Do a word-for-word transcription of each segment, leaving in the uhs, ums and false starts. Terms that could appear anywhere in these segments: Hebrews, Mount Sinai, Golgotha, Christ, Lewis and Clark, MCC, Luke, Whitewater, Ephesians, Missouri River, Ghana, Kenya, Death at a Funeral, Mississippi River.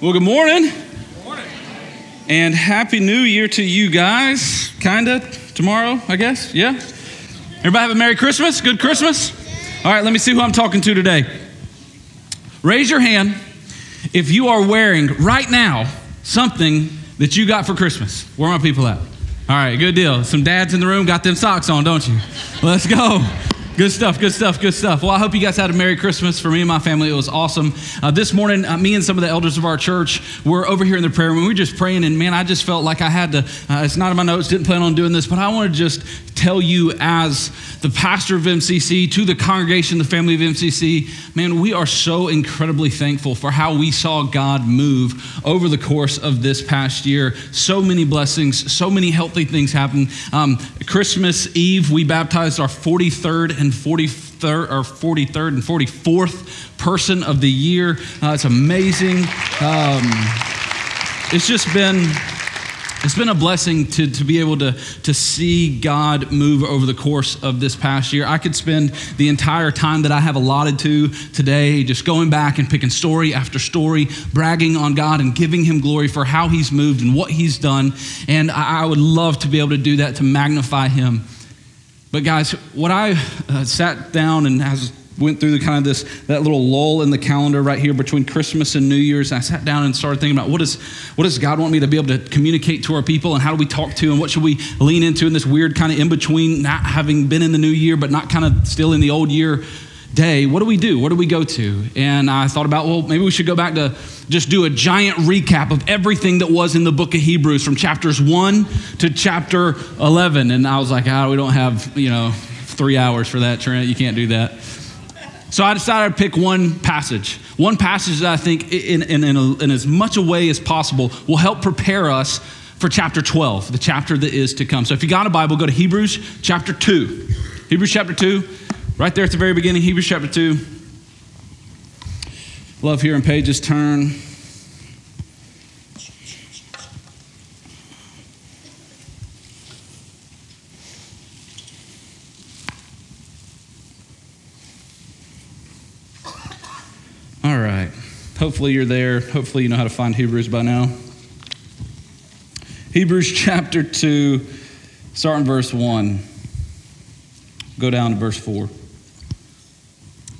Well, good morning. Good morning. And Happy New Year to you guys, kind of, tomorrow, I guess, yeah? Everybody have a Merry Christmas, good Christmas? All right, let me see who I'm talking to today. Raise your hand if you are wearing right now something that you got for Christmas. Where are my people at? All right, good deal. Some dads in the room got them socks on, don't you? Let's go. Good stuff, good stuff, good stuff. Well, I hope you guys had a Merry Christmas. For me and my family, it was awesome. Uh, this morning, uh, me and some of the elders of our church were over here in the prayer room. We were just praying, and man, I just felt like I had to, uh, it's not in my notes, didn't plan on doing this, but I want to just tell you as the pastor of M C C, to the congregation, the family of M C C, man, we are so incredibly thankful for how we saw God move over the course of this past year. So many blessings, so many healthy things happened. Um, Christmas Eve, we baptized our forty-third and forty-third or forty-third and forty-fourth person of the year. Uh, it's amazing. Um, it's just been it's been a blessing to to be able to to see God move over the course of this past year. I could spend the entire time that I have allotted to today just going back and picking story after story, bragging on God and giving him glory for how he's moved and what he's done. And I, I would love to be able to do that, to magnify him. But guys, what I uh, sat down and as went through the kind of this, that little lull in the calendar right here between Christmas and New Year's, I sat down and started thinking about what, is, what does God want me to be able to communicate to our people, and how do we talk to, and what should we lean into in this weird kind of in between, not having been in the new year, but not kind of still in the old year day. What do we do? What do we go to? And I thought about, well, maybe we should go back to just do a giant recap of everything that was in the book of Hebrews from chapters one to chapter eleven. And I was like, ah, we don't have, you know, three hours for that, Trent. You can't do that. So I decided to pick one passage, one passage that I think in, in, in, a, in as much a way as possible will help prepare us for chapter twelve, the chapter that is to come. So if you got a Bible, go to Hebrews chapter two, Hebrews chapter two. Right there at the very beginning, Hebrews chapter two. Love hearing pages turn. All right. Hopefully you're there. Hopefully you know how to find Hebrews by now. Hebrews chapter two, starting verse one. Go down to verse four.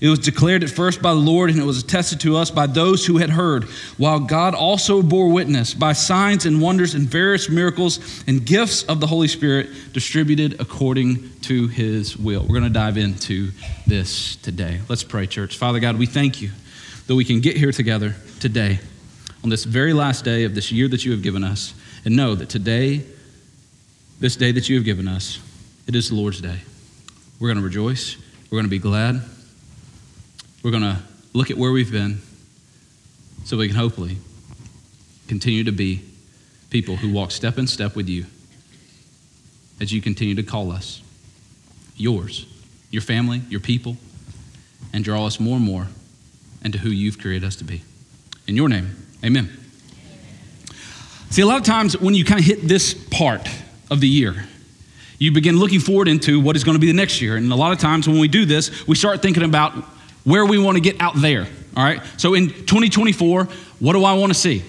It was declared at first by the Lord, and it was attested to us by those who had heard, while God also bore witness by signs and wonders and various miracles and gifts of the Holy Spirit distributed according to his will. We're going to dive into this today. Let's pray, church. Father God, we thank you that we can get here together today on this very last day of this year that you have given us, and know that today, this day that you have given us, it is the Lord's day. We're going to rejoice. We're going to be glad. We're going to look at where we've been so we can hopefully continue to be people who walk step in step with you as you continue to call us yours, your family, your people, and draw us more and more into who you've created us to be. In your name, amen. Amen. See, a lot of times when you kind of hit this part of the year, you begin looking forward into what is going to be the next year. And a lot of times when we do this, we start thinking about where we want to get out there, all right? So in twenty twenty-four, what do I want to see?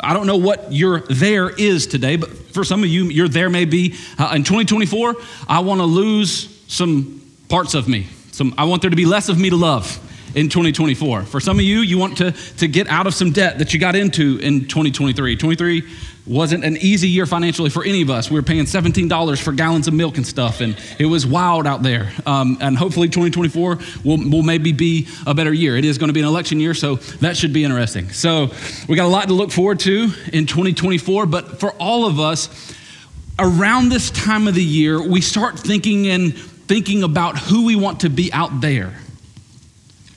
I don't know what your there is today, but for some of you, your there may be. Uh, in twenty twenty-four, I want to lose some parts of me. Some I want there to be less of me to love in twenty twenty-four. For some of you, you want to, to get out of some debt that you got into in twenty twenty-three. twenty-three wasn't an easy year financially for any of us. We were paying seventeen dollars for gallons of milk and stuff, and it was wild out there. Um, and hopefully twenty twenty-four will, will maybe be a better year. It is going to be an election year, so that should be interesting. So we got a lot to look forward to in twenty twenty-four, but for all of us, around this time of the year, we start thinking and thinking about who we want to be out there.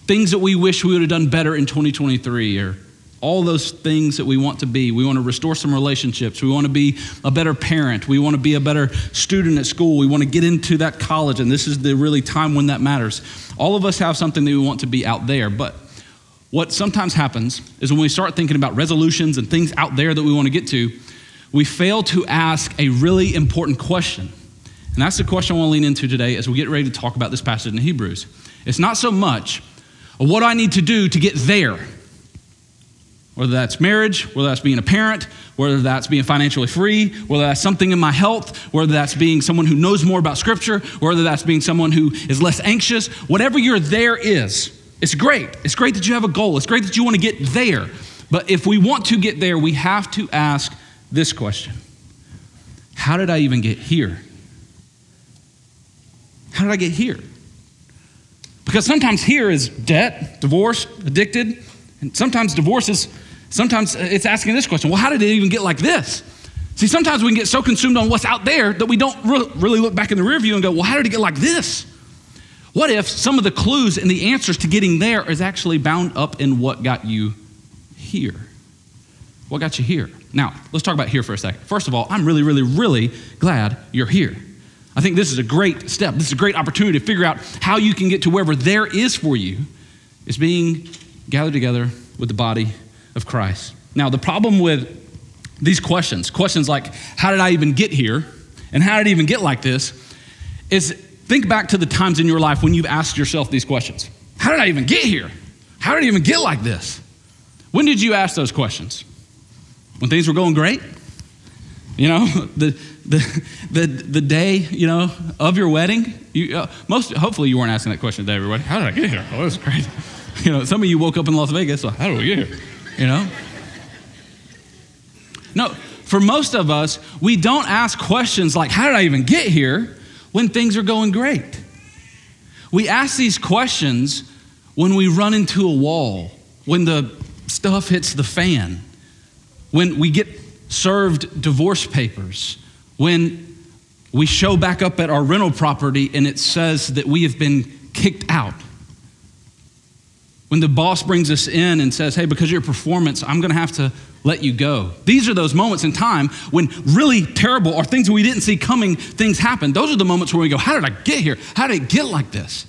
Things that we wish we would have done better in twenty twenty-three, or all those things that we want to be. We want to restore some relationships. We want to be a better parent. We want to be a better student at school. We want to get into that college, and this is the really time when that matters. All of us have something that we want to be out there, but what sometimes happens is when we start thinking about resolutions and things out there that we want to get to, we fail to ask a really important question. And that's the question I want to lean into today as we get ready to talk about this passage in Hebrews. It's not so much what do I need to do to get there, whether that's marriage, whether that's being a parent, whether that's being financially free, whether that's something in my health, whether that's being someone who knows more about Scripture, whether that's being someone who is less anxious. Whatever your there is, it's great. It's great that you have a goal. It's great that you want to get there. But if we want to get there, we have to ask this question. How did I even get here? How did I get here? Because sometimes here is debt, divorce, addicted, and sometimes divorce is, sometimes it's asking this question, well, how did it even get like this? See, sometimes we can get so consumed on what's out there that we don't re- really look back in the rearview and go, well, how did it get like this? What if some of the clues and the answers to getting there is actually bound up in what got you here? What got you here? Now, let's talk about here for a second. First of all, I'm really, really, really glad you're here. I think this is a great step. This is a great opportunity to figure out how you can get to wherever there is for you. It's being gathered together with the body of Christ. Now, the problem with these questions, questions like, how did I even get here? And how did I even get like this? Is think back to the times in your life when you've asked yourself these questions. How did I even get here? How did I even get like this? When did you ask those questions? When things were going great? You know, the the the, the day, you know, of your wedding. You, uh, most hopefully you weren't asking that question today, everybody. How did I get here? Oh, that was crazy. You know, some of you woke up in Las Vegas, so how did we get here? You know? No, for most of us, we don't ask questions like, how did I even get here, when things are going great. We ask these questions when we run into a wall, when the stuff hits the fan, when we get served divorce papers, when we show back up at our rental property and it says that we have been kicked out, when the boss brings us in and says, hey, because of your performance, I'm gonna have to let you go. These are those moments in time when really terrible or things we didn't see coming, things happen. Those are the moments where we go, how did I get here? How did it get like this?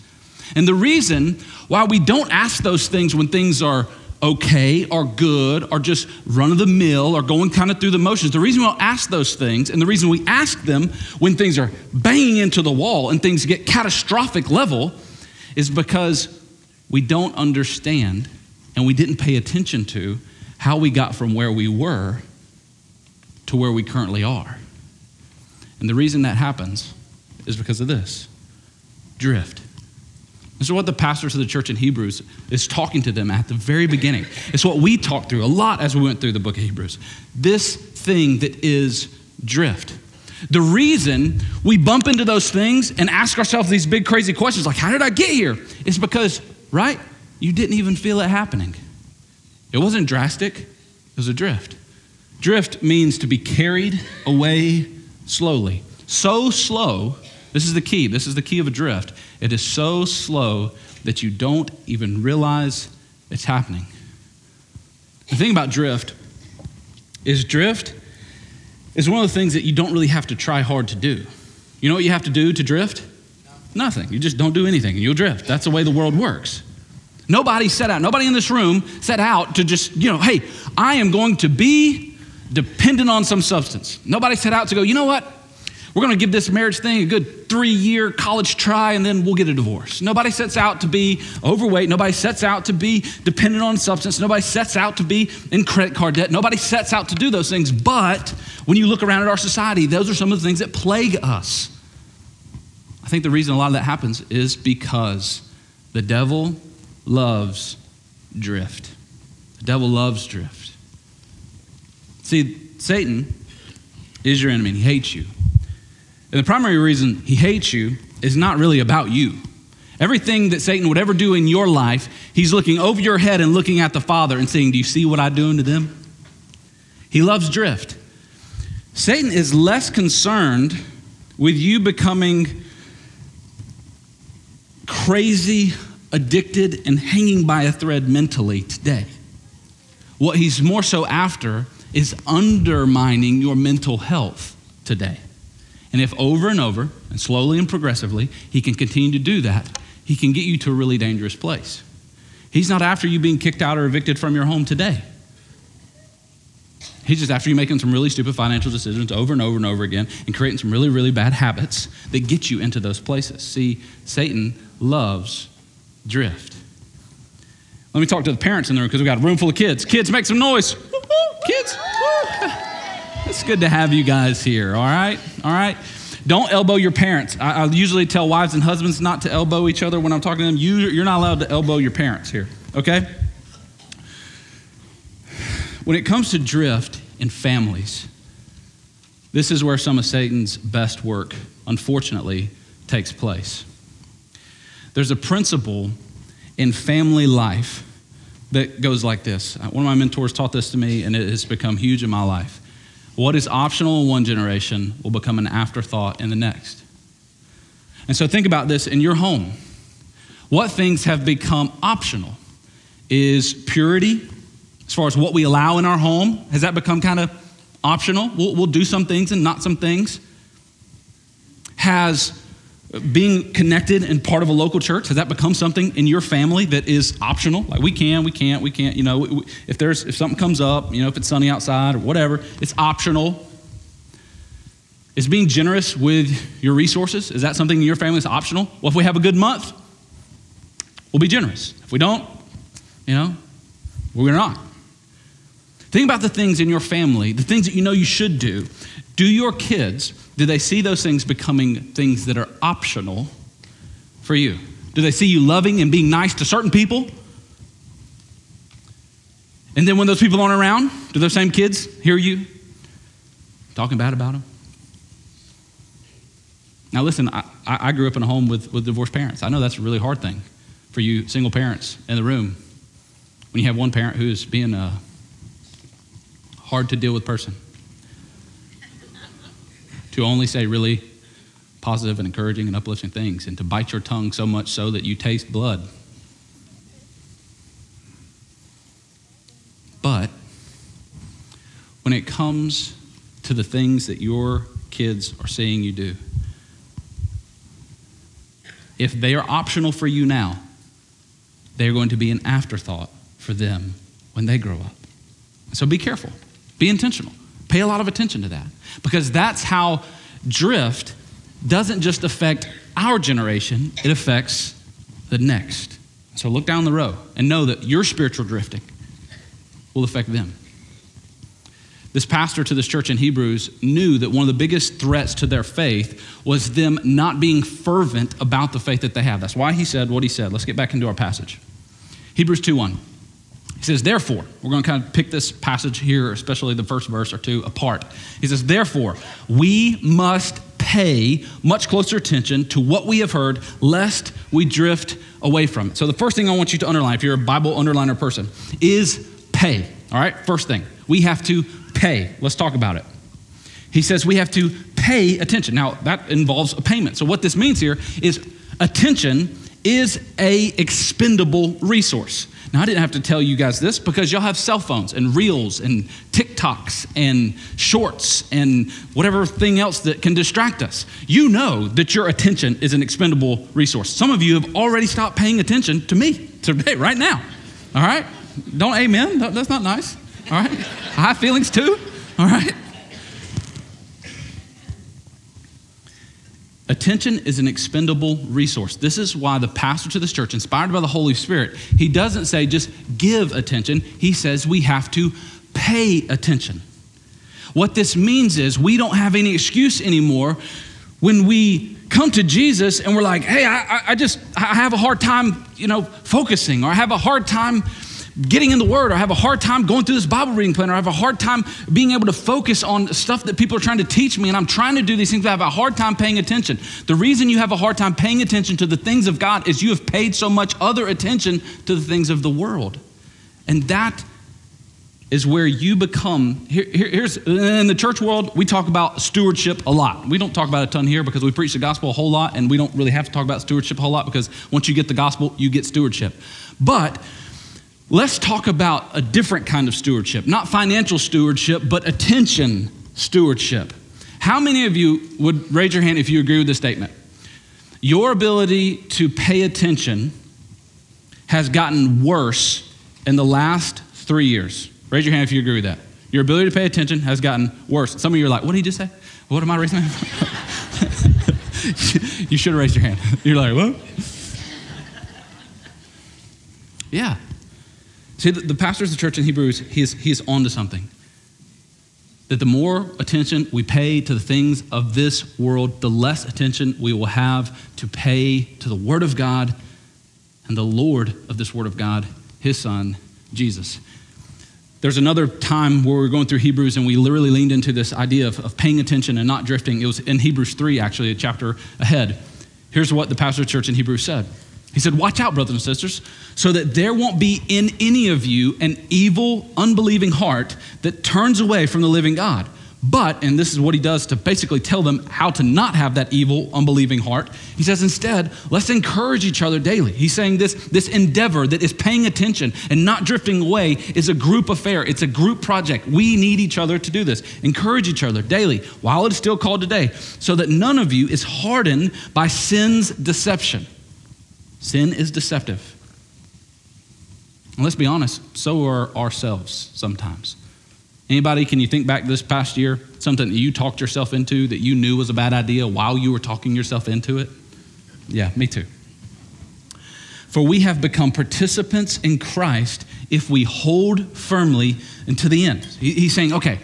And the reason why we don't ask those things when things are okay or good or just run of the mill or going kind of through the motions. The reason we don't ask those things and the reason we ask them when things are banging into the wall and things get catastrophic level is because we don't understand and we didn't pay attention to how we got from where we were to where we currently are. And the reason that happens is because of this, drift. This is what the pastors of the church in Hebrews is talking to them at the very beginning. It's what we talked through a lot as we went through the book of Hebrews. This thing that is drift. The reason we bump into those things and ask ourselves these big crazy questions like, how did I get here? It's because, right, you didn't even feel it happening. It wasn't drastic, it was a drift. Drift means to be carried away slowly. So slow, this is the key, this is the key of a drift. It is so slow that you don't even realize it's happening. The thing about drift is drift is one of the things that you don't really have to try hard to do. You know what you have to do to drift? No. Nothing. You just don't do anything and you'll drift. That's the way the world works. Nobody set out, nobody in this room set out to just, you know, hey, I am going to be dependent on some substance. Nobody set out to go, you know what? We're gonna give this marriage thing a good three-year college try and then we'll get a divorce. Nobody sets out to be overweight. Nobody sets out to be dependent on substance. Nobody sets out to be in credit card debt. Nobody sets out to do those things. But when you look around at our society, those are some of the things that plague us. I think the reason a lot of that happens is because the devil loves drift. The devil loves drift. See, Satan is your enemy and he hates you. And the primary reason he hates you is not really about you. Everything that Satan would ever do in your life, he's looking over your head and looking at the Father and saying, do you see what I'm doing to them? He loves drift. Satan is less concerned with you becoming crazy, addicted and hanging by a thread mentally today. What he's more so after is undermining your mental health today. And if over and over, and slowly and progressively, he can continue to do that, he can get you to a really dangerous place. He's not after you being kicked out or evicted from your home today. He's just after you making some really stupid financial decisions over and over and over again and creating some really, really bad habits that get you into those places. See, Satan loves drift. Let me talk to the parents in the room because we've got a room full of kids. Kids, make some noise. Kids. It's good to have you guys here, all right? All right? Don't elbow your parents. I, I usually tell wives and husbands not to elbow each other when I'm talking to them. You, you're not allowed to elbow your parents here, okay? When it comes to drift in families, this is where some of Satan's best work, unfortunately, takes place. There's a principle in family life that goes like this. One of my mentors taught this to me, and it has become huge in my life. What is optional in one generation will become an afterthought in the next. And so think about this in your home. What things have become optional is purity. As far as what we allow in our home, has that become kind of optional? We'll, we'll do some things and not some things. Has being connected and part of a local church, has that become something in your family that is optional? Like we can, we can't, we can't, you know, we, if there's, if something comes up, you know, if it's sunny outside or whatever, it's optional. Is being generous with your resources, is that something in your family that's optional? Well, if we have a good month, we'll be generous. If we don't, you know, we're not. Think about the things in your family, the things that you know you should do. Do your kids, do they see those things becoming things that are optional for you? Do they see you loving and being nice to certain people? And then when those people aren't around, do those same kids hear you talking bad about them? Now listen, I, I grew up in a home with, with divorced parents. I know that's a really hard thing for you single parents in the room when you have one parent who is being a hard to deal with person, to only say really positive and encouraging and uplifting things, and to bite your tongue so much so that you taste blood. But when it comes to the things that your kids are seeing you do, if they are optional for you now, they're going to be an afterthought for them when they grow up. So be careful, be intentional. Pay a lot of attention to that, because that's how drift doesn't just affect our generation, it affects the next. So look down the row and know that your spiritual drifting will affect them. This pastor to this church in Hebrews knew that one of the biggest threats to their faith was them not being fervent about the faith that they have. That's why he said what he said. Let's get back into our passage. Hebrews two one. He says, therefore, we're going to kind of pick this passage here, especially the first verse or two, apart. He says, therefore, we must pay much closer attention to what we have heard, lest we drift away from it. So the first thing I want you to underline, if you're a Bible underliner person, is pay. All right, first thing, we have to pay. Let's talk about it. He says we have to pay attention. Now, that involves a payment. So what this means here is attention is a expendable resource. Now, I didn't have to tell you guys this because y'all have cell phones and reels and TikToks and shorts and whatever thing else that can distract us. You know that your attention is an expendable resource. Some of you have already stopped paying attention to me today, right now. All right? Don't amen. That's not nice. All right? High feelings too. All right? Attention is an expendable resource. This is why the pastor to this church, inspired by the Holy Spirit, he doesn't say just give attention. He says we have to pay attention. What this means is we don't have any excuse anymore when we come to Jesus and we're like, hey, I, I just, I have a hard time, you know, focusing, or I have a hard time getting in the Word, or I have a hard time going through this Bible reading plan, or I have a hard time being able to focus on stuff that people are trying to teach me, and I'm trying to do these things, but I have a hard time paying attention. The reason you have a hard time paying attention to the things of God is you have paid so much other attention to the things of the world. And that is where you become, here, here, here's, in the church world, we talk about stewardship a lot. We don't talk about it a ton here because we preach the gospel a whole lot, and we don't really have to talk about stewardship a whole lot because once you get the gospel, you get stewardship. But Let's talk about a different kind of stewardship, not financial stewardship, but attention stewardship. How many of you would raise your hand if you agree with this statement? Your ability to pay attention has gotten worse in the last three years. Raise your hand if you agree with that. Your ability to pay attention has gotten worse. Some of you are like, what did he just say? What am I raising my hand? You should have raised your hand. You're like, what? Yeah. See, the, the pastor of the church in Hebrews, he's, he's on to something. That the more attention we pay to the things of this world, the less attention we will have to pay to the Word of God and the Lord of this Word of God, His Son, Jesus. There's another time where we were going through Hebrews and we literally leaned into this idea of, of paying attention and not drifting. It was in Hebrews three, actually, a chapter ahead. Here's what the pastor of the church in Hebrews said. He said, watch out, brothers and sisters, so that there won't be in any of you an evil, unbelieving heart that turns away from the living God. But, and this is what he does to basically tell them how to not have that evil, unbelieving heart. He says, instead, let's encourage each other daily. He's saying this, this endeavor that is paying attention and not drifting away is a group affair. It's a group project. We need each other to do this. Encourage each other daily while it's still called today, so that none of you is hardened by sin's deception. Sin is deceptive. And let's be honest, so are ourselves sometimes. Anybody, can you think back this past year, something that you talked yourself into that you knew was a bad idea while you were talking yourself into it? Yeah, me too. For we have become participants in Christ if we hold firmly until the end. He's saying, okay,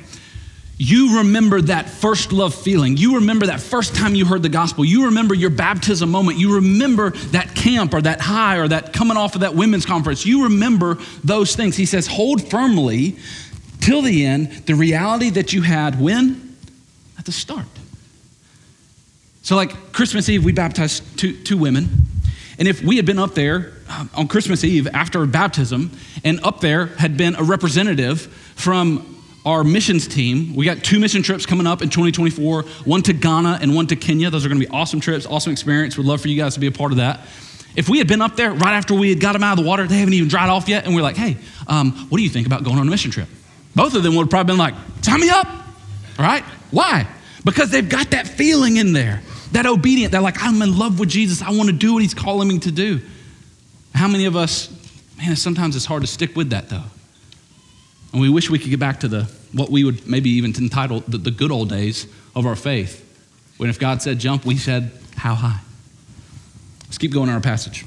you remember that first love feeling. You remember that first time you heard the gospel. You remember your baptism moment. You remember that camp or that high or that coming off of that women's conference. You remember those things. He says, hold firmly till the end the reality that you had when? At the start. So like Christmas Eve, we baptized two, two women. And if we had been up there on Christmas Eve after baptism, and up there had been a representative from our missions team, we got two mission trips coming up in twenty twenty-four, one to Ghana and one to Kenya. Those are gonna be awesome trips, awesome experience. We'd love for you guys to be a part of that. If we had been up there right after we had got them out of the water, they haven't even dried off yet, and we're like, hey, um, what do you think about going on a mission trip? Both of them would have probably been like, sign me up, all right? Why? Because they've got that feeling in there, that obedient, they're like, I'm in love with Jesus, I wanna do what he's calling me to do. How many of us, man, sometimes it's hard to stick with that though. And we wish we could get back to the what we would maybe even entitle the, the good old days of our faith. When if God said jump, we said how high? Let's keep going in our passage.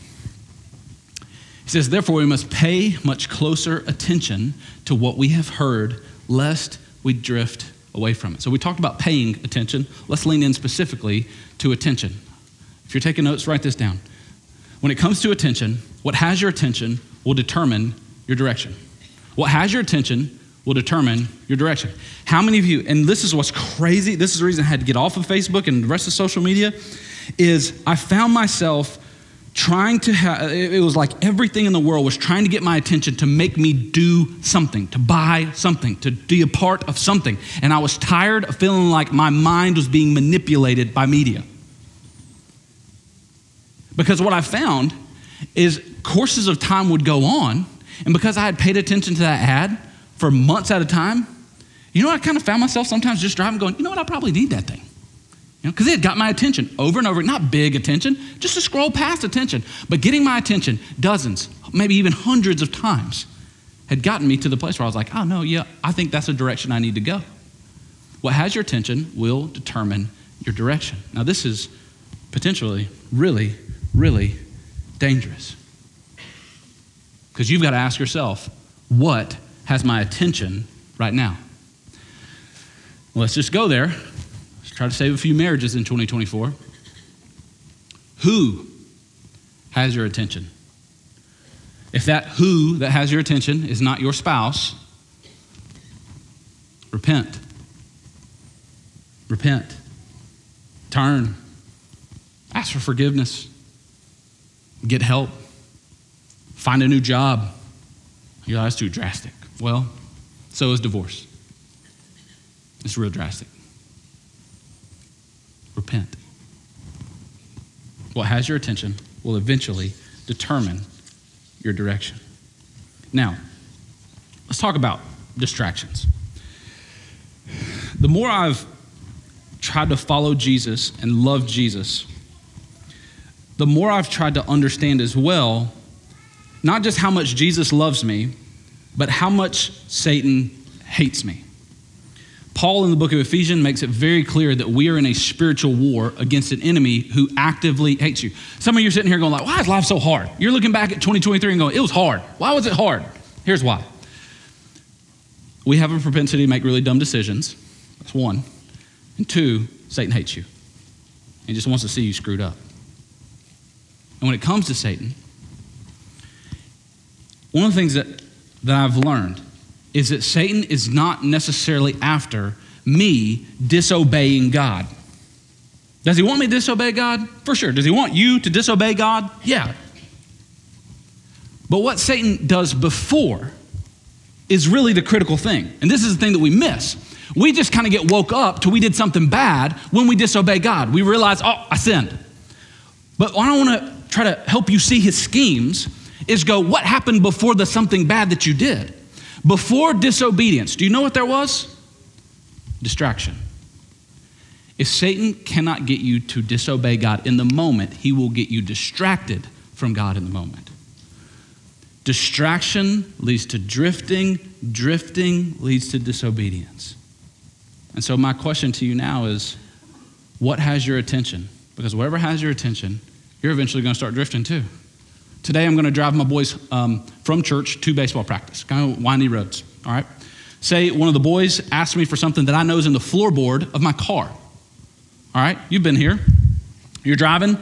He says, therefore we must pay much closer attention to what we have heard, lest we drift away from it. So we talked about paying attention. Let's lean in specifically to attention. If you're taking notes, write this down. When it comes to attention, what has your attention will determine your direction. What has your attention will determine your direction. How many of you, and this is what's crazy, this is the reason I had to get off of Facebook and the rest of social media, is I found myself trying to have, it was like everything in the world was trying to get my attention to make me do something, to buy something, to be a part of something. And I was tired of feeling like my mind was being manipulated by media. Because what I found is courses of time would go on, and because I had paid attention to that ad for months at a time, you know, I kind of found myself sometimes just driving going, you know what, I probably need that thing. You know, because it had got my attention over and over, not big attention, just to scroll past attention, but getting my attention dozens, maybe even hundreds of times had gotten me to the place where I was like, oh no, yeah, I think that's the direction I need to go. What has your attention will determine your direction. Now this is potentially really, really dangerous. Because you've got to ask yourself, what has my attention right now? Well, let's just go there. Let's try to save a few marriages in twenty twenty-four. Who has your attention? If that who that has your attention is not your spouse, repent. Repent. Turn. Ask for forgiveness. Get help. Find a new job. You know, that's too drastic. Well, so is divorce. It's real drastic. Repent. What has your attention will eventually determine your direction. Now, let's talk about distractions. The more I've tried to follow Jesus and love Jesus, the more I've tried to understand as well, not just how much Jesus loves me, but how much Satan hates me. Paul in the book of Ephesians makes it very clear that we are in a spiritual war against an enemy who actively hates you. Some of you are sitting here going like, why is life so hard? You're looking back at twenty twenty-three and going, it was hard. Why was it hard? Here's why. We have a propensity to make really dumb decisions. That's one. And two, Satan hates you. He just wants to see you screwed up. And when it comes to Satan, one of the things that, that I've learned is that Satan is not necessarily after me disobeying God. Does he want me to disobey God? For sure. Does he want you to disobey God? Yeah. But what Satan does before is really the critical thing. And this is the thing that we miss. We just kind of get woke up till we did something bad when we disobey God. We realize, oh, I sinned. But I don't want to try to help you see his schemes is go, what happened before the something bad that you did? Before disobedience, do you know what there was? Distraction. If Satan cannot get you to disobey God in the moment, he will get you distracted from God in the moment. Distraction leads to drifting, drifting leads to disobedience. And so my question to you now is, what has your attention? Because whatever has your attention, you're eventually going to start drifting too. Today, I'm going to drive my boys um, from church to baseball practice, kind of windy roads, all right? Say one of the boys asked me for something that I know is in the floorboard of my car, all right? You've been here. You're driving.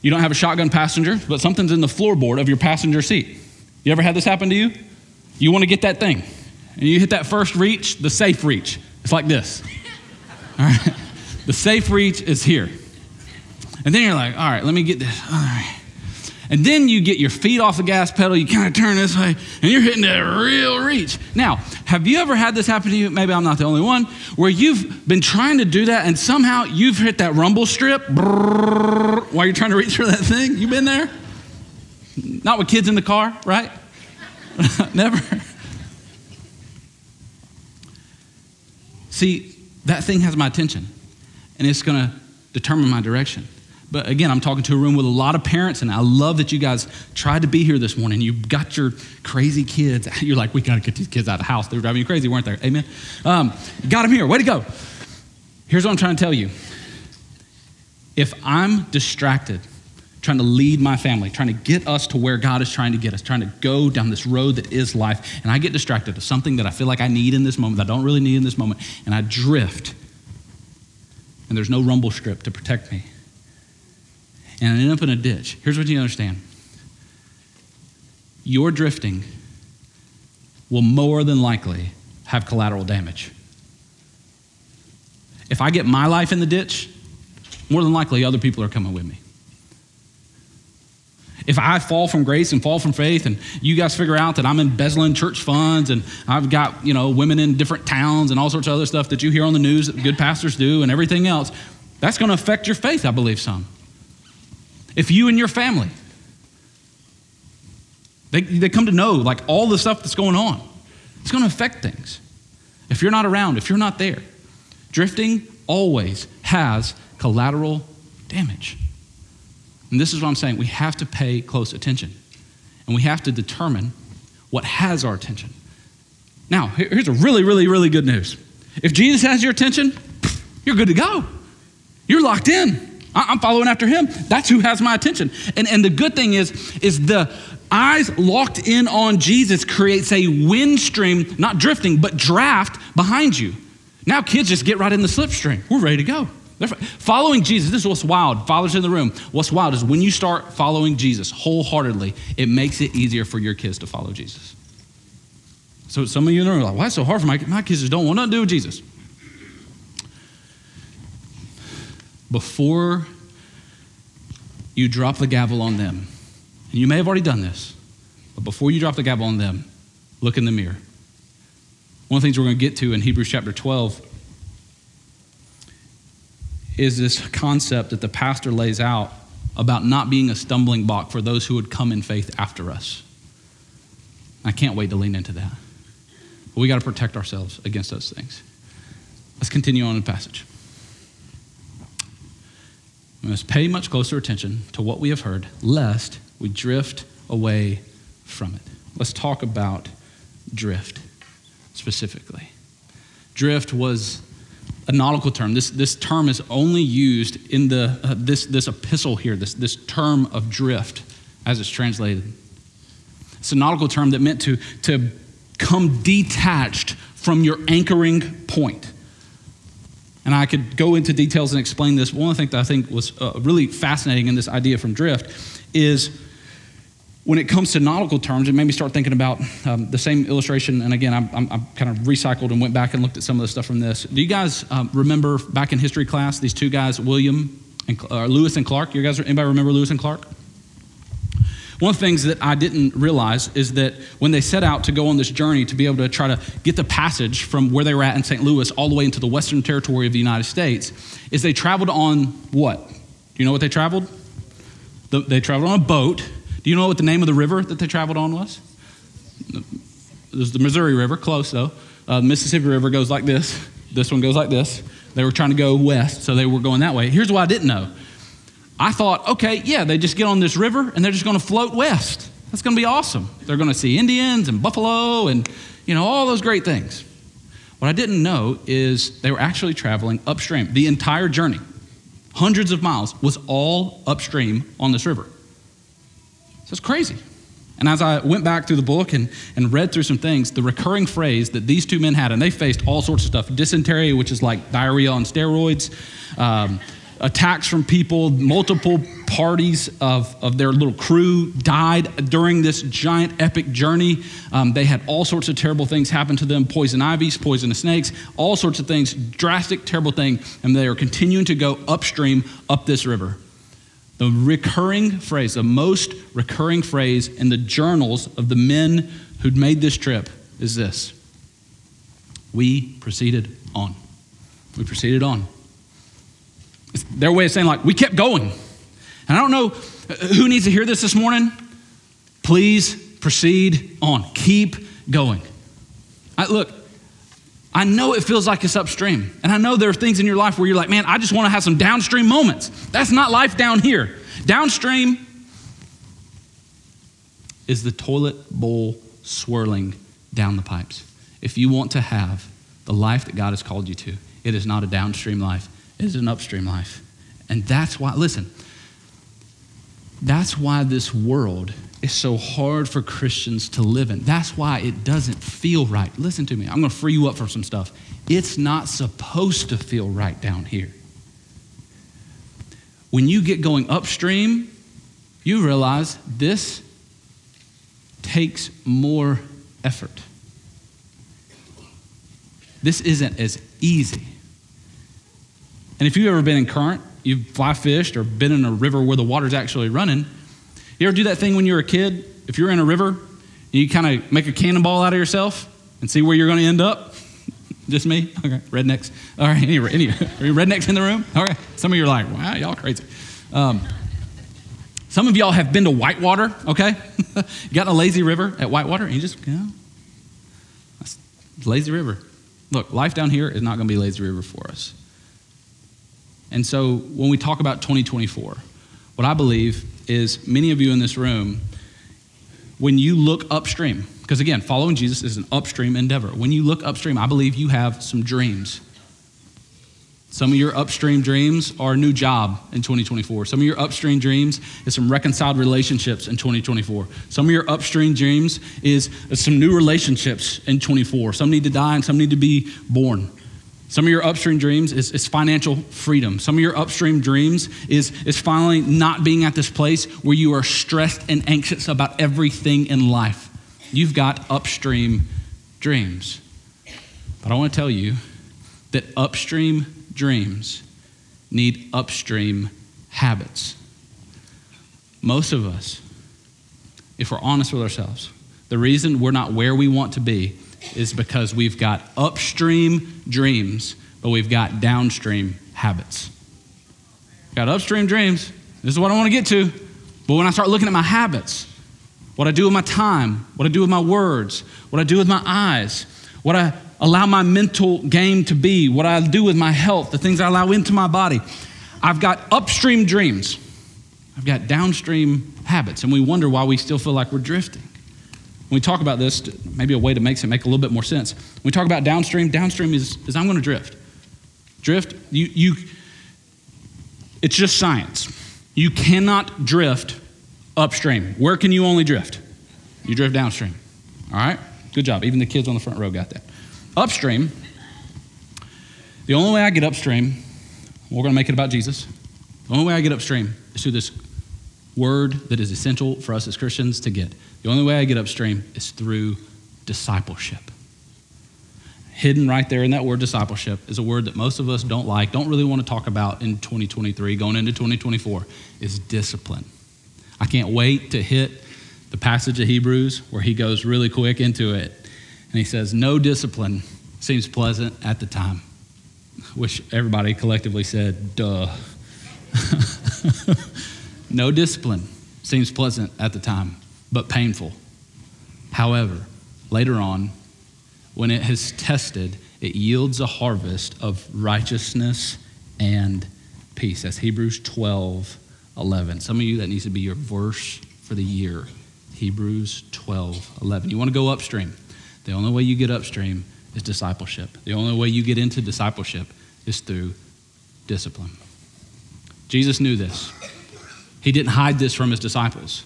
You don't have a shotgun passenger, but something's in the floorboard of your passenger seat. You ever had this happen to you? You want to get that thing, and you hit that first reach, the safe reach. It's like this, all right? The safe reach is here. And then you're like, all right, let me get this, all right. And then you get your feet off the gas pedal, you kind of turn this way, and you're hitting that real reach. Now, have you ever had this happen to you? Maybe I'm not the only one, where you've been trying to do that, and somehow you've hit that rumble strip brrr, while you're trying to reach for that thing. You been there? Not with kids in the car, right? Never. See, that thing has my attention, and it's going to determine my direction. But again, I'm talking to a room with a lot of parents, and I love that you guys tried to be here this morning. You've got your crazy kids. You're like, we got to get these kids out of the house. They were driving you crazy, weren't they? Amen. Um, got them here. Way to go. Here's what I'm trying to tell you. If I'm distracted, trying to lead my family, trying to get us to where God is trying to get us, trying to go down this road that is life, and I get distracted to something that I feel like I need in this moment, that I don't really need in this moment, and I drift, and there's no rumble strip to protect me, and I end up in a ditch. Here's what you understand. Your drifting will more than likely have collateral damage. If I get my life in the ditch, more than likely other people are coming with me. If I fall from grace and fall from faith and you guys figure out that I'm embezzling church funds and I've got, you know, women in different towns and all sorts of other stuff that you hear on the news that good pastors do and everything else, that's going to affect your faith, I believe, some. If you and your family, they, they come to know like all the stuff that's going on, it's going to affect things. If you're not around, if you're not there, drifting always has collateral damage. And this is what I'm saying. We have to pay close attention, and we have to determine what has our attention. Now, here's a really, really, really good news. If Jesus has your attention, you're good to go. You're locked in. I'm following after him. That's who has my attention. And, and the good thing is, is the eyes locked in on Jesus creates a wind stream, not drifting, but draft behind you. Now kids just get right in the slipstream. We're ready to go. They're following Jesus. This is what's wild. Fathers in the room, what's wild is when you start following Jesus wholeheartedly, it makes it easier for your kids to follow Jesus. So some of you in the room are like, why is it so hard for my, my kids just don't want nothing to do with Jesus? Before you drop the gavel on them, and you may have already done this, but before you drop the gavel on them, look in the mirror. One of the things we're going to get to in Hebrews chapter twelve is this concept that the pastor lays out about not being a stumbling block for those who would come in faith after us. I can't wait to lean into that. But we got to protect ourselves against those things. Let's continue on in the passage. We must pay much closer attention to what we have heard, lest we drift away from it. Let's talk about drift specifically. Drift was a nautical term. This, this term is only used in the uh, this, this epistle here, this, this term of drift, as it's translated. It's a nautical term that meant to, to come detached from your anchoring point. And I could go into details and explain this. One thing that I think was uh, really fascinating in this idea from drift is when it comes to nautical terms, it made me start thinking about um, the same illustration. And again, I'm, I'm, I'm kind of recycled and went back and looked at some of the stuff from this. Do you guys um, remember back in history class, these two guys, William and uh, Lewis and Clark? You guys, anybody remember Lewis and Clark? One of the things that I didn't realize is that when they set out to go on this journey to be able to try to get the passage from where they were at in Saint Louis all the way into the Western Territory of the United States, is they traveled on what? Do you know what they traveled? The, they traveled on a boat. Do you know what the name of the river that they traveled on was? It was the Missouri River, close though. Uh, the Mississippi River goes like this. This one goes like this. They were trying to go west, so they were going that way. Here's what I didn't know. I thought, okay, yeah, they just get on this river and they're just gonna float west. That's gonna be awesome. They're gonna see Indians and buffalo and, you know, all those great things. What I didn't know is they were actually traveling upstream. The entire journey, hundreds of miles, was all upstream on this river. So it's crazy. And as I went back through the book and, and read through some things, the recurring phrase that these two men had, and they faced all sorts of stuff, dysentery, which is like diarrhea on steroids, um, attacks from people, multiple parties of, of their little crew died during this giant epic journey. Um, they had all sorts of terrible things happen to them, poison ivies, poisonous snakes, all sorts of things, drastic, terrible thing. And they are continuing to go upstream up this river. The recurring phrase, the most recurring phrase in the journals of the men who'd made this trip is this: we proceeded on. We proceeded on. It's their way of saying, like, we kept going. And I don't know who needs to hear this this morning. Please proceed on. Keep going. I, look, I know it feels like it's upstream. And I know there are things in your life where you're like, man, I just want to have some downstream moments. That's not life down here. Downstream is the toilet bowl swirling down the pipes. If you want to have the life that God has called you to, it is not a downstream life. It is an upstream life. And that's why, listen, that's why this world is so hard for Christians to live in. That's why it doesn't feel right. Listen to me, I'm gonna free you up from some stuff. It's not supposed to feel right down here. When you get going upstream, you realize this takes more effort. This isn't as easy. And if you've ever been in current, you've fly fished or been in a river where the water's actually running, you ever do that thing when you were a kid? If you're in a river, and you kind of make a cannonball out of yourself and see where you're gonna end up? Just me? Okay, rednecks. All right, any, any are you rednecks in the room? All right, some of you are like, wow, y'all crazy. Um, some of y'all have been to Whitewater, okay? You got in a lazy river at Whitewater and you just, you know, that's lazy river. Look, life down here is not gonna be lazy river for us. And so when we talk about twenty twenty-four, what I believe is many of you in this room, when you look upstream, because again, following Jesus is an upstream endeavor. When you look upstream, I believe you have some dreams. Some of your upstream dreams are a new job in twenty twenty-four. Some of your upstream dreams is some reconciled relationships in twenty twenty-four. Some of your upstream dreams is some new relationships in twenty-four. Some need to die and some need to be born. Some of your upstream dreams is, is financial freedom. Some of your upstream dreams is, is finally not being at this place where you are stressed and anxious about everything in life. You've got upstream dreams. But I want to tell you that upstream dreams need upstream habits. Most of us, if we're honest with ourselves, the reason we're not where we want to be is because we've got upstream dreams, but we've got downstream habits. Got upstream dreams. This is what I want to get to. But when I start looking at my habits, what I do with my time, what I do with my words, what I do with my eyes, what I allow my mental game to be, what I do with my health, the things I allow into my body. I've got upstream dreams. I've got downstream habits, and we wonder why we still feel like we're drifting. When we talk about this, maybe a way to make it make a little bit more sense. When we talk about downstream, downstream is, is I'm gonna drift. Drift, you, you, it's just science. You cannot drift upstream. Where can you only drift? You drift downstream, all right? Good job, even the kids on the front row got that. Upstream, the only way I get upstream, we're gonna make it about Jesus. The only way I get upstream is through this word that is essential for us as Christians to get. The only way I get upstream is through discipleship. Hidden right there in that word discipleship is a word that most of us don't like, don't really want to talk about in twenty twenty-three, going into twenty twenty-four, is discipline. I can't wait to hit the passage of Hebrews where he goes really quick into it. And he says, no discipline seems pleasant at the time, which everybody collectively said, duh. No discipline seems pleasant at the time, but painful. However, later on, when it has tested, it yields a harvest of righteousness and peace. That's Hebrews twelve eleven. Some of you, that needs to be your verse for the year. Hebrews twelve eleven. You want to go upstream. The only way you get upstream is discipleship. The only way you get into discipleship is through discipline. Jesus knew this. He didn't hide this from his disciples.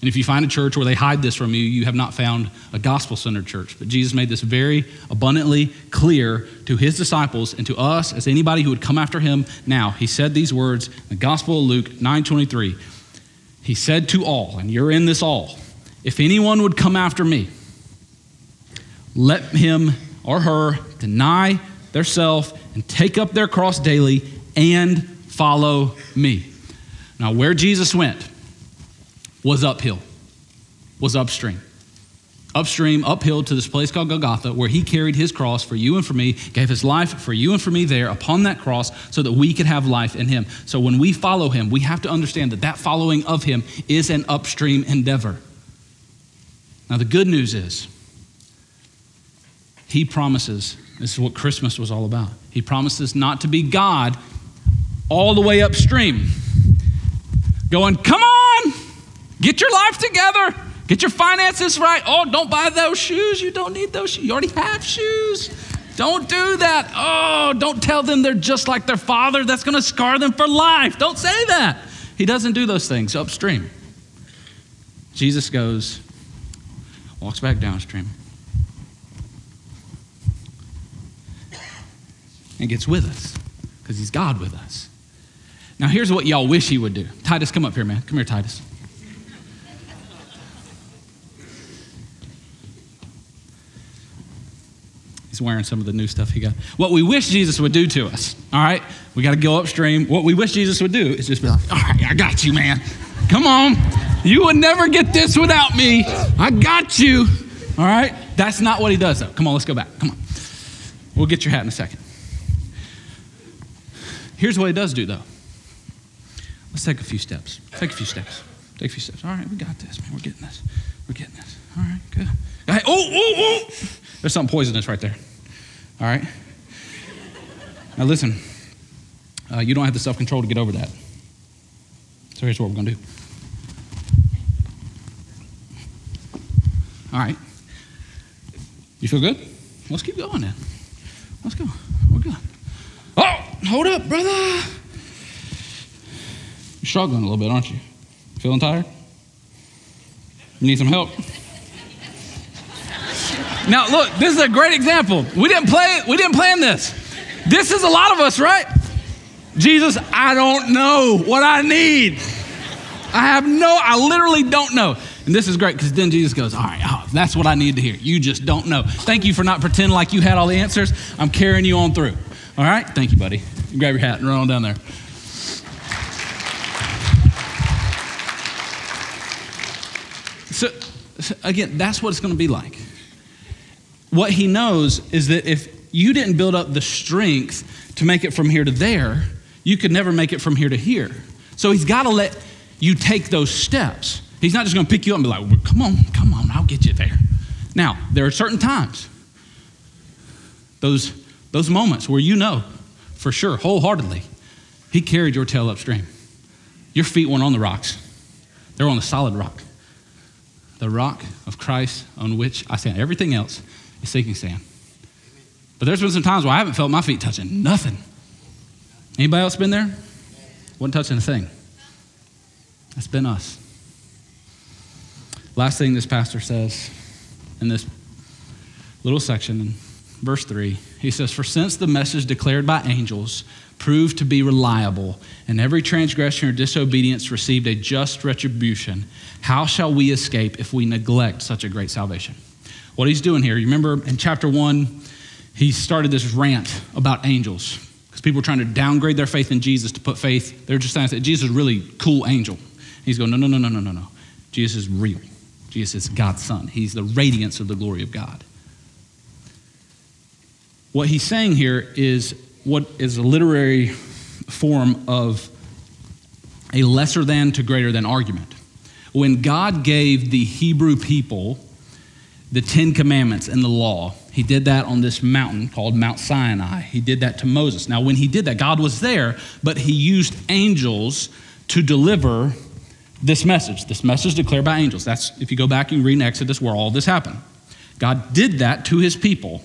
And if you find a church where they hide this from you, you have not found a gospel-centered church. But Jesus made this very abundantly clear to his disciples and to us as anybody who would come after him now. He said these words in the Gospel of Luke nine twenty-three. He said to all, and you're in this all, if anyone would come after me, let him or her deny their self and take up their cross daily and follow me. Now, where Jesus went was uphill, was upstream. Upstream, uphill to this place called Golgotha, where he carried his cross for you and for me, gave his life for you and for me there upon that cross so that we could have life in him. So when we follow him, we have to understand that that following of him is an upstream endeavor. Now the good news is, he promises, this is what Christmas was all about, he promises not to be God all the way upstream, going, come on! Get your life together. Get your finances right. Oh, don't buy those shoes. You don't need those shoes. You already have shoes. Don't do that. Oh, don't tell them they're just like their father. That's going to scar them for life. Don't say that. He doesn't do those things upstream. Jesus goes, walks back downstream, and gets with us because he's God with us. Now, here's what y'all wish he would do. Titus, come up here, man. Come here, Titus. He's wearing some of the new stuff he got. What we wish Jesus would do to us, all right? We got to go upstream. What we wish Jesus would do is just be like, all right, I got you, man. Come on. You would never get this without me. I got you, all right? That's not what he does, though. Come on, let's go back. Come on. We'll get your hat in a second. Here's what he does do, though. Let's take a few steps. Take a few steps. Take a few steps. All right, we got this, man. We're getting this. We're getting this. All right, good. All right, oh, oh, oh. There's something poisonous right there, all right? Now listen, uh, you don't have the self-control to get over that. So here's what we're gonna do. All right, you feel good? Let's keep going then. Let's go, we're good. Oh, hold up, brother. You're struggling a little bit, aren't you? Feeling tired? You need some help? Now look, this is a great example. We didn't play, we didn't plan this. This is a lot of us, right? Jesus, I don't know what I need. I have no, I literally don't know. And this is great because then Jesus goes, all right, oh, that's what I need to hear. You just don't know. Thank you for not pretending like you had all the answers. I'm carrying you on through. All right, thank you, buddy. You grab your hat and run on down there. So, so again, that's what it's gonna be like. What he knows is that if you didn't build up the strength to make it from here to there, you could never make it from here to here. So he's got to let you take those steps. He's not just going to pick you up and be like, well, come on, come on, I'll get you there. Now, there are certain times, those, those moments where you know for sure, wholeheartedly, he carried your tail upstream. Your feet weren't on the rocks. They were on the solid rock. The rock of Christ on which I stand. Everything else is sinking sand. But there's been some times where I haven't felt my feet touching nothing. Anybody else been there? Wasn't touching a thing. That's been us. Last thing this pastor says in this little section, in verse three, he says, "For since the message declared by angels proved to be reliable, and every transgression or disobedience received a just retribution, how shall we escape if we neglect such a great salvation?" What he's doing here, you remember in chapter one, he started this rant about angels because people were trying to downgrade their faith in Jesus to put faith. They're just saying that Jesus is a really cool angel. He's going, no, no, no, no, no, no, no. Jesus is real. Jesus is God's son. He's the radiance of the glory of God. What he's saying here is what is a literary form of a lesser than to greater than argument. When God gave the Hebrew people the Ten Commandments and the law, he did that on this mountain called Mount Sinai. He did that to Moses. Now, when he did that, God was there, but he used angels to deliver this message, this message declared by angels. That's, if you go back and read in Exodus where all this happened. God did that to his people.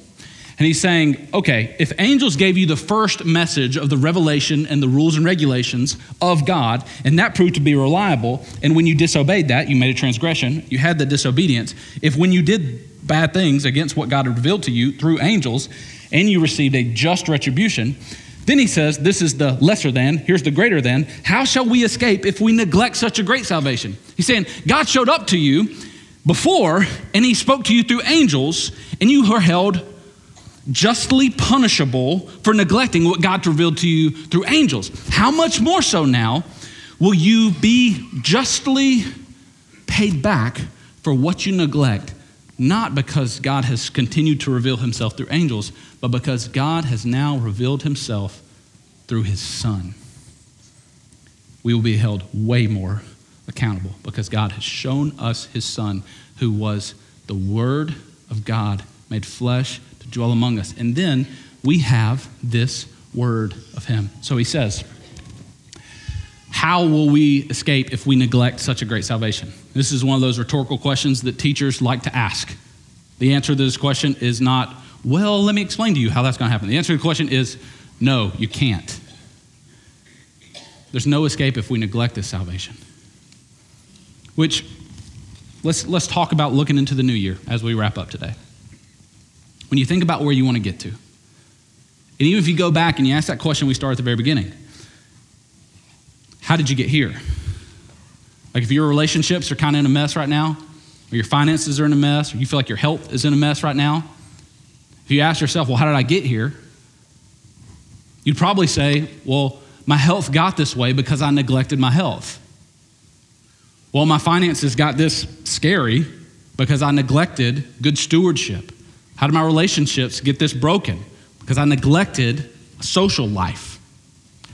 And he's saying, okay, if angels gave you the first message of the revelation and the rules and regulations of God, and that proved to be reliable, and when you disobeyed that, you made a transgression, you had the disobedience. If when you did bad things against what God had revealed to you through angels, and you received a just retribution, then he says, this is the lesser than, here's the greater than. How shall we escape if we neglect such a great salvation? He's saying, God showed up to you before, and he spoke to you through angels, and you were held justly punishable for neglecting what God revealed to you through angels. How much more so now will you be justly paid back for what you neglect, not because God has continued to reveal himself through angels, but because God has now revealed himself through his son. We will be held way more accountable because God has shown us his son, who was the word of God made flesh to dwell among us. And then we have this word of him. So he says, how will we escape if we neglect such a great salvation? This is one of those rhetorical questions that teachers like to ask. The answer to this question is not, well, let me explain to you how that's going to happen. The answer to the question is, no, you can't. There's no escape if we neglect this salvation. Which, let's, let's talk about looking into the new year as we wrap up today. When you think about where you want to get to, and even if you go back and you ask that question we started at the very beginning, how did you get here? Like if your relationships are kind of in a mess right now, or your finances are in a mess, or you feel like your health is in a mess right now, if you ask yourself, well, how did I get here? You'd probably say, well, my health got this way because I neglected my health. Well, my finances got this scary because I neglected good stewardship. How did my relationships get this broken? Because I neglected social life.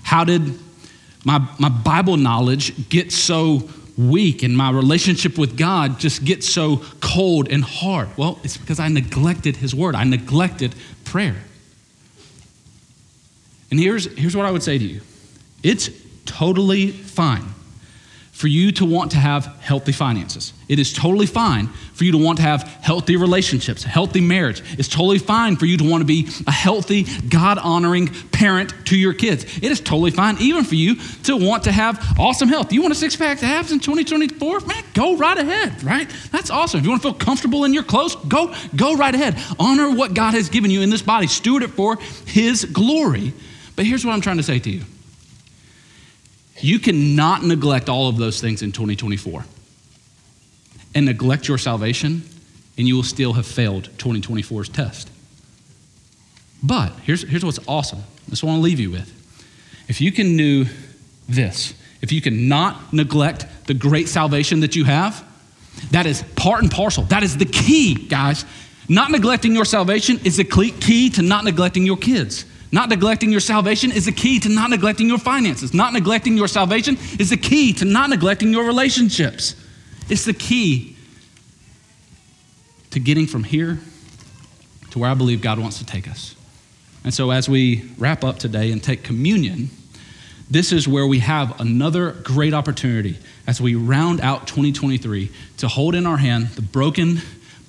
How did my, my Bible knowledge get so weak and my relationship with God just get so cold and hard? Well, it's because I neglected his word. I neglected prayer. And here's, here's what I would say to you. It's totally fine for you to want to have healthy finances. It is totally fine for you to want to have healthy relationships, healthy marriage. It's totally fine for you to want to be a healthy, God-honoring parent to your kids. It is totally fine even for you to want to have awesome health. You want a six-pack to have in twenty twenty-four? Man, go right ahead, right? That's awesome. If you want to feel comfortable in your clothes, go, go right ahead. Honor what God has given you in this body. Steward it for his glory. But here's what I'm trying to say to you. You cannot neglect all of those things in twenty twenty-four and neglect your salvation, and you will still have failed twenty twenty-four's test. But here's, here's what's awesome. That's what I want to leave you with. If you can do this, if you cannot neglect the great salvation that you have, that is part and parcel. That is the key, guys. Not neglecting your salvation is the key to not neglecting your kids. Not neglecting your salvation is the key to not neglecting your finances. Not neglecting your salvation is the key to not neglecting your relationships. It's the key to getting from here to where I believe God wants to take us. And so as we wrap up today and take communion, this is where we have another great opportunity as we round out twenty twenty-three to hold in our hand the broken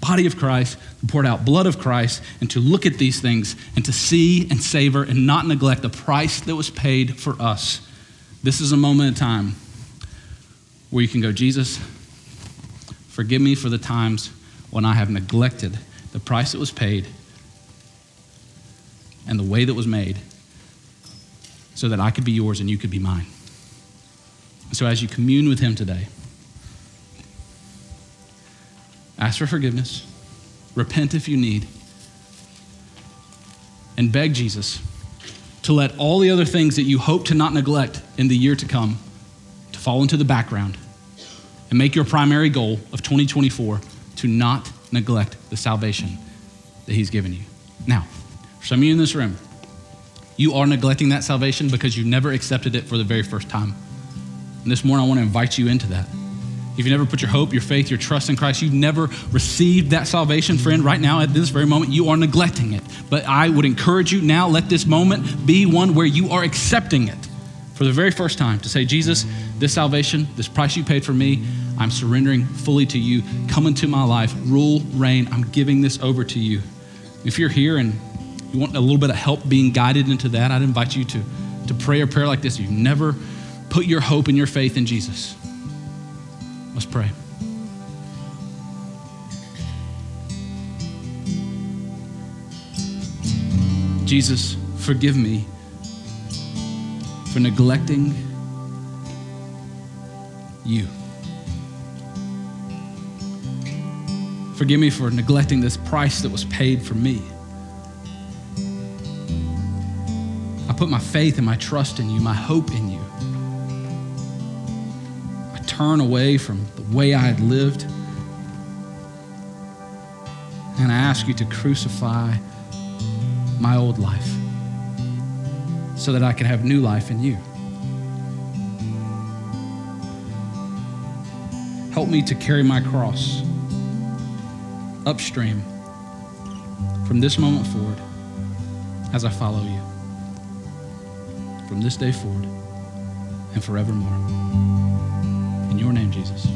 body of Christ, the poured out blood of Christ, and to look at these things and to see and savor and not neglect the price that was paid for us. This is a moment in time where you can go, Jesus, forgive me for the times when I have neglected the price that was paid and the way that was made so that I could be yours and you could be mine. So as you commune with him today, ask for forgiveness, repent if you need, and beg Jesus to let all the other things that you hope to not neglect in the year to come to fall into the background and make your primary goal of twenty twenty-four to not neglect the salvation that he's given you. Now, for some of you in this room, you are neglecting that salvation because you never accepted it for the very first time. And this morning I want to invite you into that. If you never put your hope, your faith, your trust in Christ, you've never received that salvation, friend, right now at this very moment, you are neglecting it. But I would encourage you now, let this moment be one where you are accepting it for the very first time to say, Jesus, this salvation, this price you paid for me, I'm surrendering fully to you. Come into my life, rule, reign, I'm giving this over to you. If you're here and you want a little bit of help being guided into that, I'd invite you to, to pray a prayer like this. You've never put your hope and your faith in Jesus. Let's pray. Jesus, forgive me for neglecting you. Forgive me for neglecting this price that was paid for me. I put my faith and my trust in you, my hope in you. Turn away from the way I had lived. And I ask you to crucify my old life so that I can have new life in you. Help me to carry my cross upstream from this moment forward as I follow you from this day forward and forevermore. In your name, Jesus.